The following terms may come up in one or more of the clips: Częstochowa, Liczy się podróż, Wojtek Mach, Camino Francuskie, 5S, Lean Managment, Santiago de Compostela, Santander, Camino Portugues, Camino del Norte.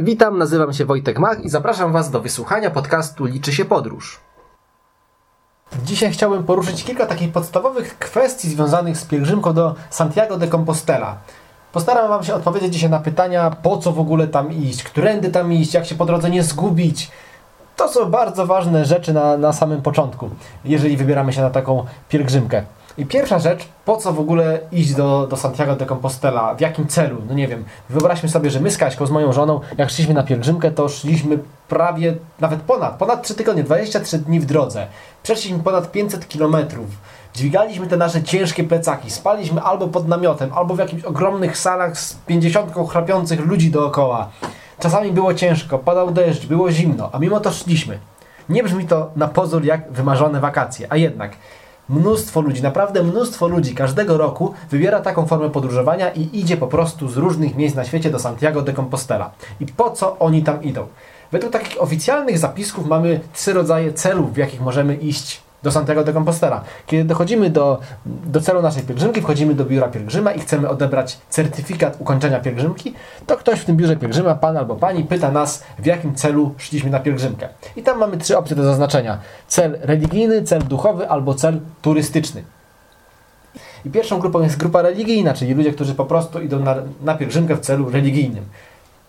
Witam, nazywam się Wojtek Mach i zapraszam Was do wysłuchania podcastu Liczy się podróż. Dzisiaj chciałbym poruszyć kilka takich podstawowych kwestii związanych z pielgrzymką do Santiago de Compostela. Postaram Wam się odpowiedzieć dzisiaj na pytania, po co w ogóle tam iść, którędy tam iść, jak się po drodze nie zgubić. To są bardzo ważne rzeczy na samym początku, jeżeli wybieramy się na taką pielgrzymkę. I pierwsza rzecz, po co w ogóle iść do Santiago de Compostela? W jakim celu? No nie wiem. Wyobraźmy sobie, że my z Kaśką, z moją żoną, jak szliśmy na pielgrzymkę, to szliśmy prawie, nawet ponad 3 tygodnie, 23 dni w drodze. Przeszliśmy ponad 500 kilometrów. Dźwigaliśmy te nasze ciężkie plecaki, spaliśmy albo pod namiotem, albo w jakichś ogromnych salach z 50 chrapiących ludzi dookoła. Czasami było ciężko, padał deszcz, było zimno, a mimo to szliśmy. Nie brzmi to na pozór jak wymarzone wakacje, a jednak mnóstwo ludzi, naprawdę mnóstwo ludzi każdego roku wybiera taką formę podróżowania i idzie po prostu z różnych miejsc na świecie do Santiago de Compostela. I po co oni tam idą? Według takich oficjalnych zapisków mamy 3 rodzaje celów, w jakich możemy iść do Santiago de Compostela. Kiedy dochodzimy do celu naszej pielgrzymki, wchodzimy do biura pielgrzyma i chcemy odebrać certyfikat ukończenia pielgrzymki, to ktoś w tym biurze pielgrzyma, pan albo pani, pyta nas, w jakim celu szliśmy na pielgrzymkę. I tam mamy 3 opcje do zaznaczenia. Cel religijny, cel duchowy albo cel turystyczny. I pierwszą grupą jest grupa religijna, czyli ludzie, którzy po prostu idą na pielgrzymkę w celu religijnym.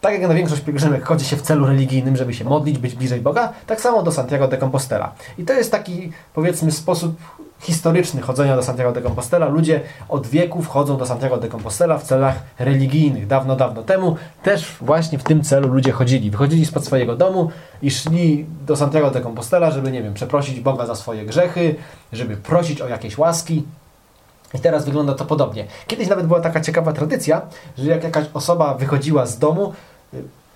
Tak jak na większość pielgrzymek chodzi się w celu religijnym, żeby się modlić, być bliżej Boga, tak samo do Santiago de Compostela. I to jest taki, powiedzmy, sposób historyczny chodzenia do Santiago de Compostela. Ludzie od wieków chodzą do Santiago de Compostela w celach religijnych. Dawno, dawno temu też właśnie w tym celu ludzie chodzili. Wychodzili spod swojego domu i szli do Santiago de Compostela, żeby, nie wiem, przeprosić Boga za swoje grzechy, żeby prosić o jakieś łaski. I teraz wygląda to podobnie. Kiedyś nawet była taka ciekawa tradycja, że jak jakaś osoba wychodziła z domu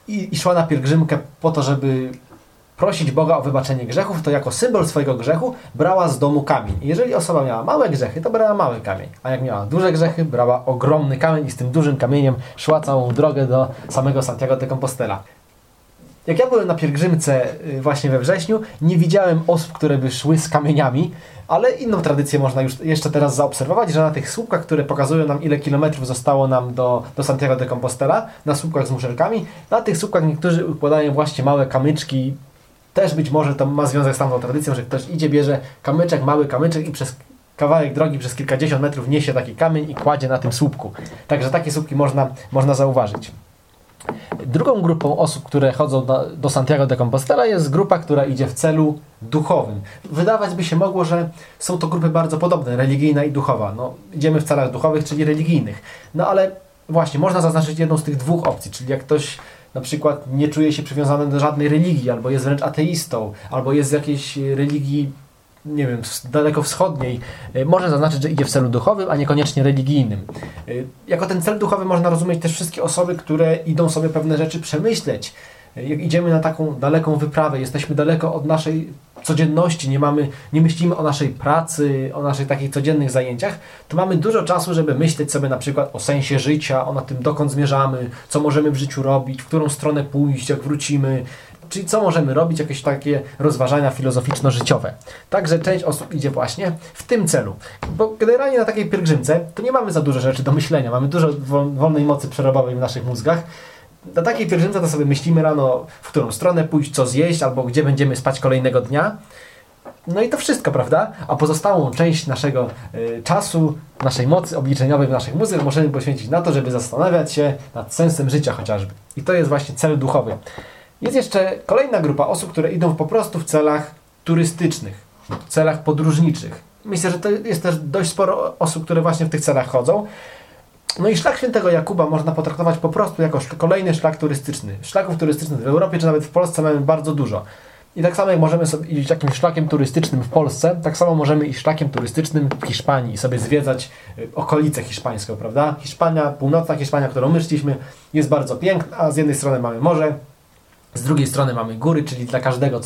i szła na pielgrzymkę po to, żeby prosić Boga o wybaczenie grzechów, to jako symbol swojego grzechu brała z domu kamień. I jeżeli osoba miała małe grzechy, to brała mały kamień. A jak miała duże grzechy, brała ogromny kamień i z tym dużym kamieniem szła całą drogę do samego Santiago de Compostela. Jak ja byłem na pielgrzymce właśnie we wrześniu, nie widziałem osób, które by szły z kamieniami, ale inną tradycję można już jeszcze teraz zaobserwować, że na tych słupkach, które pokazują nam, ile kilometrów zostało nam do Santiago de Compostela, na słupkach z muszelkami, na tych słupkach niektórzy układają właśnie małe kamyczki. Też być może to ma związek z tamtą tradycją, że ktoś idzie, bierze kamyczek, mały kamyczek i przez kawałek drogi, przez kilkadziesiąt metrów niesie taki kamień i kładzie na tym słupku. Także takie słupki można zauważyć. Drugą grupą osób, które chodzą do Santiago de Compostela, jest grupa, która idzie w celu duchowym. Wydawać by się mogło, że są to grupy bardzo podobne, religijna i duchowa. No, idziemy w celach duchowych, czyli religijnych. No ale właśnie, można zaznaczyć jedną z tych dwóch opcji, czyli jak ktoś na przykład nie czuje się przywiązany do żadnej religii, albo jest wręcz ateistą, albo jest z jakiejś religii, nie wiem, dalekowschodniej, może zaznaczyć, że idzie w celu duchowym, a niekoniecznie religijnym. Jako ten cel duchowy można rozumieć też wszystkie osoby, które idą sobie pewne rzeczy przemyśleć. Jak idziemy na taką daleką wyprawę, jesteśmy daleko od naszej codzienności, nie myślimy o naszej pracy, o naszych takich codziennych zajęciach, to mamy dużo czasu, żeby myśleć sobie na przykład o sensie życia, o tym, dokąd zmierzamy, co możemy w życiu robić, w którą stronę pójść, jak wrócimy. Czyli co możemy robić, jakieś takie rozważania filozoficzno-życiowe. Także część osób idzie właśnie w tym celu. Bo generalnie na takiej pielgrzymce to nie mamy za dużo rzeczy do myślenia. Mamy dużo wolnej mocy przerobowej w naszych mózgach. Na takiej pielgrzymce to sobie myślimy rano, w którą stronę pójść, co zjeść, albo gdzie będziemy spać kolejnego dnia. No i to wszystko, prawda? A pozostałą część naszego czasu, naszej mocy obliczeniowej w naszych mózgach możemy poświęcić na to, żeby zastanawiać się nad sensem życia chociażby. I to jest właśnie cel duchowy. Jest jeszcze kolejna grupa osób, które idą po prostu w celach turystycznych, w celach podróżniczych. Myślę, że to jest też dość sporo osób, które właśnie w tych celach chodzą. No i szlak Świętego Jakuba można potraktować po prostu jako kolejny szlak turystyczny. Szlaków turystycznych w Europie czy nawet w Polsce mamy bardzo dużo. I tak samo jak możemy sobie iść jakimś szlakiem turystycznym w Polsce, tak samo możemy iść szlakiem turystycznym w Hiszpanii i sobie zwiedzać okolicę hiszpańską, prawda? Hiszpania, północna Hiszpania, którą my szliśmy, jest bardzo piękna, a z jednej strony mamy morze, z drugiej strony mamy góry, czyli dla każdego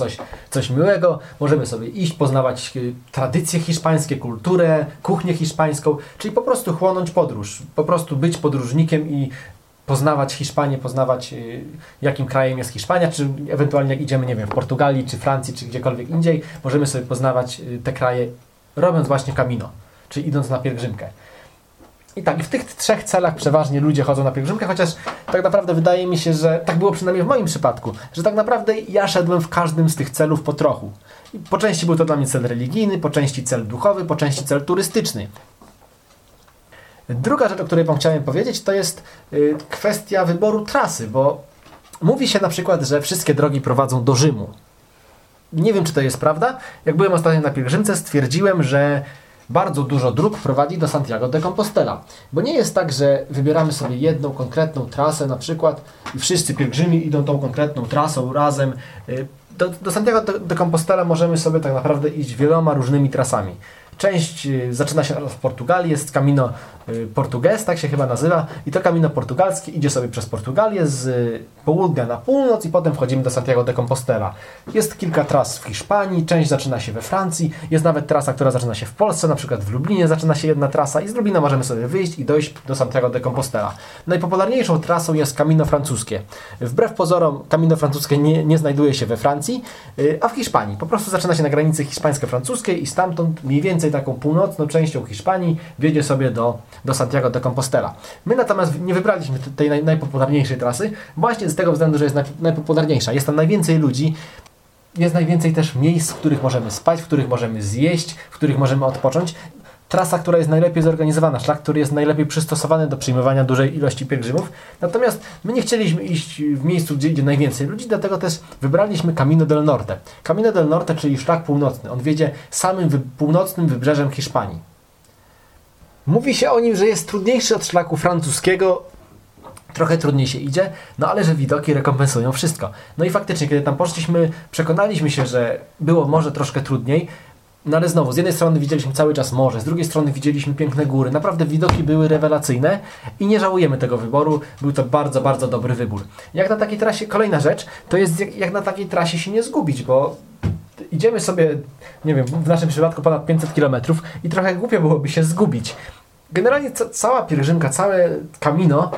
coś miłego. Możemy sobie iść, poznawać tradycje hiszpańskie, kulturę, kuchnię hiszpańską, czyli po prostu chłonąć podróż, po prostu być podróżnikiem i poznawać Hiszpanię, poznawać jakim krajem jest Hiszpania, czy ewentualnie jak idziemy, nie wiem, w Portugalii, czy Francji, czy gdziekolwiek indziej, możemy sobie poznawać te kraje, robiąc właśnie Camino, czyli idąc na pielgrzymkę. I tak, w tych trzech celach przeważnie ludzie chodzą na pielgrzymkę, chociaż tak naprawdę wydaje mi się, że tak było przynajmniej w moim przypadku, że tak naprawdę ja szedłem w każdym z tych celów po trochu. I po części był to dla mnie cel religijny, po części cel duchowy, po części cel turystyczny. Druga rzecz, o której chciałem powiedzieć, to jest kwestia wyboru trasy, bo mówi się na przykład, że wszystkie drogi prowadzą do Rzymu. Nie wiem, czy to jest prawda. Jak byłem ostatnio na pielgrzymce, stwierdziłem, że bardzo dużo dróg prowadzi do Santiago de Compostela. Bo nie jest tak, że wybieramy sobie jedną konkretną trasę na przykład i wszyscy pielgrzymi idą tą konkretną trasą razem. Do Santiago de Compostela możemy sobie tak naprawdę iść wieloma różnymi trasami. Część zaczyna się w Portugalii, jest Camino Portugues, tak się chyba nazywa, i to Camino Portugalskie idzie sobie przez Portugalię z południa na północ i potem wchodzimy do Santiago de Compostela. Jest kilka tras w Hiszpanii, część zaczyna się we Francji, jest nawet trasa, która zaczyna się w Polsce, na przykład w Lublinie zaczyna się jedna trasa i z Lublina możemy sobie wyjść i dojść do Santiago de Compostela. Najpopularniejszą trasą jest Camino Francuskie. Wbrew pozorom Camino Francuskie nie znajduje się we Francji, a w Hiszpanii. Po prostu zaczyna się na granicy hiszpańsko-francuskiej i stamtąd mniej więcej taką północną częścią Hiszpanii wiedzie sobie do Santiago de Compostela. My natomiast nie wybraliśmy tej najpopularniejszej trasy, właśnie z tego względu, że jest najpopularniejsza. Jest tam najwięcej ludzi, jest najwięcej też miejsc, w których możemy spać, w których możemy zjeść, w których możemy odpocząć. Trasa, która jest najlepiej zorganizowana, szlak, który jest najlepiej przystosowany do przyjmowania dużej ilości pielgrzymów. Natomiast my nie chcieliśmy iść w miejscu, gdzie idzie najwięcej ludzi, dlatego też wybraliśmy Camino del Norte. Camino del Norte, czyli szlak północny. On wiedzie samym północnym wybrzeżem Hiszpanii. Mówi się o nim, że jest trudniejszy od szlaku francuskiego, trochę trudniej się idzie, no ale że widoki rekompensują wszystko. No i faktycznie, kiedy tam poszliśmy, przekonaliśmy się, że było może troszkę trudniej. No ale znowu, z jednej strony widzieliśmy cały czas morze, z drugiej strony widzieliśmy piękne góry. Naprawdę widoki były rewelacyjne i nie żałujemy tego wyboru. Był to bardzo, bardzo dobry wybór. Jak na takiej trasie, kolejna rzecz, to jest jak na takiej trasie się nie zgubić, bo idziemy sobie, nie wiem, w naszym przypadku ponad 500 km i trochę głupio byłoby się zgubić. Generalnie cała pielgrzymka, całe Camino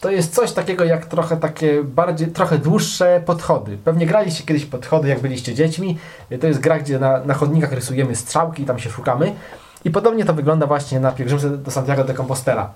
to jest coś takiego jak trochę takie bardziej, trochę dłuższe podchody. Pewnie graliście kiedyś podchody, jak byliście dziećmi. To jest gra, gdzie na chodnikach rysujemy strzałki i tam się szukamy. I podobnie to wygląda właśnie na pielgrzymce do Santiago de Compostela.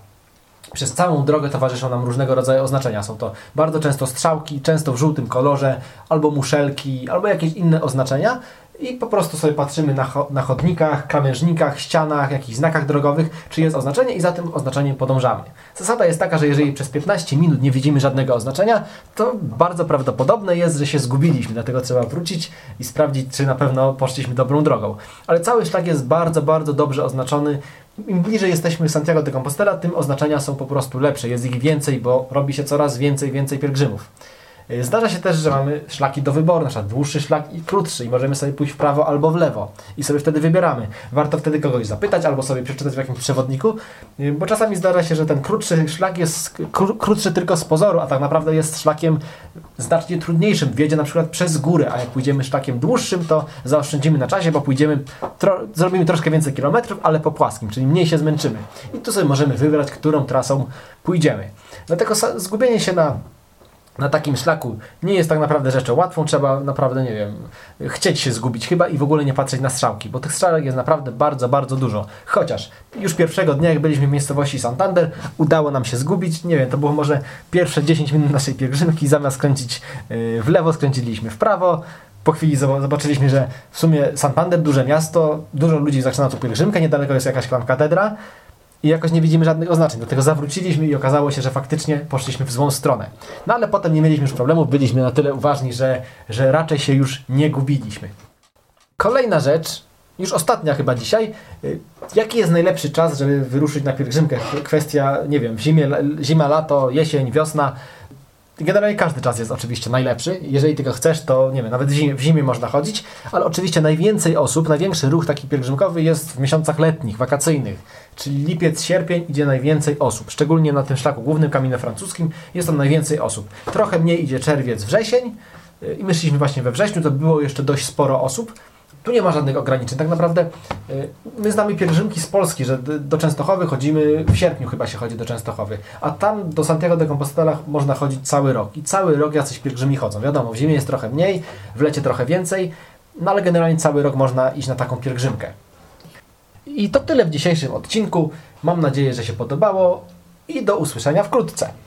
Przez całą drogę towarzyszą nam różnego rodzaju oznaczenia. Są to bardzo często strzałki, często w żółtym kolorze, albo muszelki, albo jakieś inne oznaczenia. I po prostu sobie patrzymy na chodnikach, krawężnikach, ścianach, jakichś znakach drogowych, czy jest oznaczenie i za tym oznaczeniem podążamy. Zasada jest taka, że jeżeli przez 15 minut nie widzimy żadnego oznaczenia, to bardzo prawdopodobne jest, że się zgubiliśmy, dlatego trzeba wrócić i sprawdzić, czy na pewno poszliśmy dobrą drogą. Ale cały szlak jest bardzo, bardzo dobrze oznaczony. Im bliżej jesteśmy Santiago de Compostela, tym oznaczenia są po prostu lepsze. Jest ich więcej, bo robi się coraz więcej pielgrzymów. Zdarza się też, że mamy szlaki do wyboru, na przykład dłuższy szlak i krótszy i możemy sobie pójść w prawo albo w lewo i sobie wtedy wybieramy. Warto wtedy kogoś zapytać albo sobie przeczytać w jakimś przewodniku, bo czasami zdarza się, że ten krótszy szlak jest krótszy tylko z pozoru, a tak naprawdę jest szlakiem znacznie trudniejszym. Wiedzie na przykład przez górę, a jak pójdziemy szlakiem dłuższym, to zaoszczędzimy na czasie, bo pójdziemy, zrobimy troszkę więcej kilometrów, ale po płaskim, czyli mniej się zmęczymy. I tu sobie możemy wybrać, którą trasą pójdziemy. Dlatego zgubienie się na takim szlaku nie jest tak naprawdę rzeczą łatwą, trzeba naprawdę, nie wiem, chcieć się zgubić chyba i w ogóle nie patrzeć na strzałki, bo tych strzałek jest naprawdę bardzo, bardzo dużo. Chociaż już pierwszego dnia, jak byliśmy w miejscowości Santander, udało nam się zgubić, nie wiem, to było może pierwsze 10 minut naszej pielgrzymki, zamiast skręcić w lewo, skręciliśmy w prawo. Po chwili zobaczyliśmy, że w sumie Santander, duże miasto, dużo ludzi zaczyna tu pielgrzymkę, niedaleko jest jakaś tam katedra i jakoś nie widzimy żadnych oznaczeń, dlatego zawróciliśmy i okazało się, że faktycznie poszliśmy w złą stronę. No ale potem nie mieliśmy już problemów, byliśmy na tyle uważni, że raczej się już nie gubiliśmy. Kolejna rzecz, już ostatnia chyba dzisiaj, jaki jest najlepszy czas, żeby wyruszyć na pielgrzymkę? Kwestia, nie wiem, zima, lato, jesień, wiosna. Generalnie każdy czas jest oczywiście najlepszy. Jeżeli tylko chcesz, to nie wiem, nawet w zimie można chodzić, ale oczywiście najwięcej osób, największy ruch taki pielgrzymkowy jest w miesiącach letnich, wakacyjnych, czyli lipiec, sierpień idzie najwięcej osób. Szczególnie na tym szlaku głównym, Camino Francuskim, jest tam najwięcej osób. Trochę mniej idzie czerwiec, wrzesień i my szliśmy właśnie we wrześniu, to było jeszcze dość sporo osób. Tu nie ma żadnych ograniczeń. Tak naprawdę my znamy pielgrzymki z Polski, że do Częstochowy chodzimy, w sierpniu chyba się chodzi do Częstochowy, a tam do Santiago de Compostela można chodzić cały rok. I cały rok jacyś pielgrzymi chodzą. Wiadomo, w zimie jest trochę mniej, w lecie trochę więcej, no ale generalnie cały rok można iść na taką pielgrzymkę. I to tyle w dzisiejszym odcinku. Mam nadzieję, że się podobało i do usłyszenia wkrótce.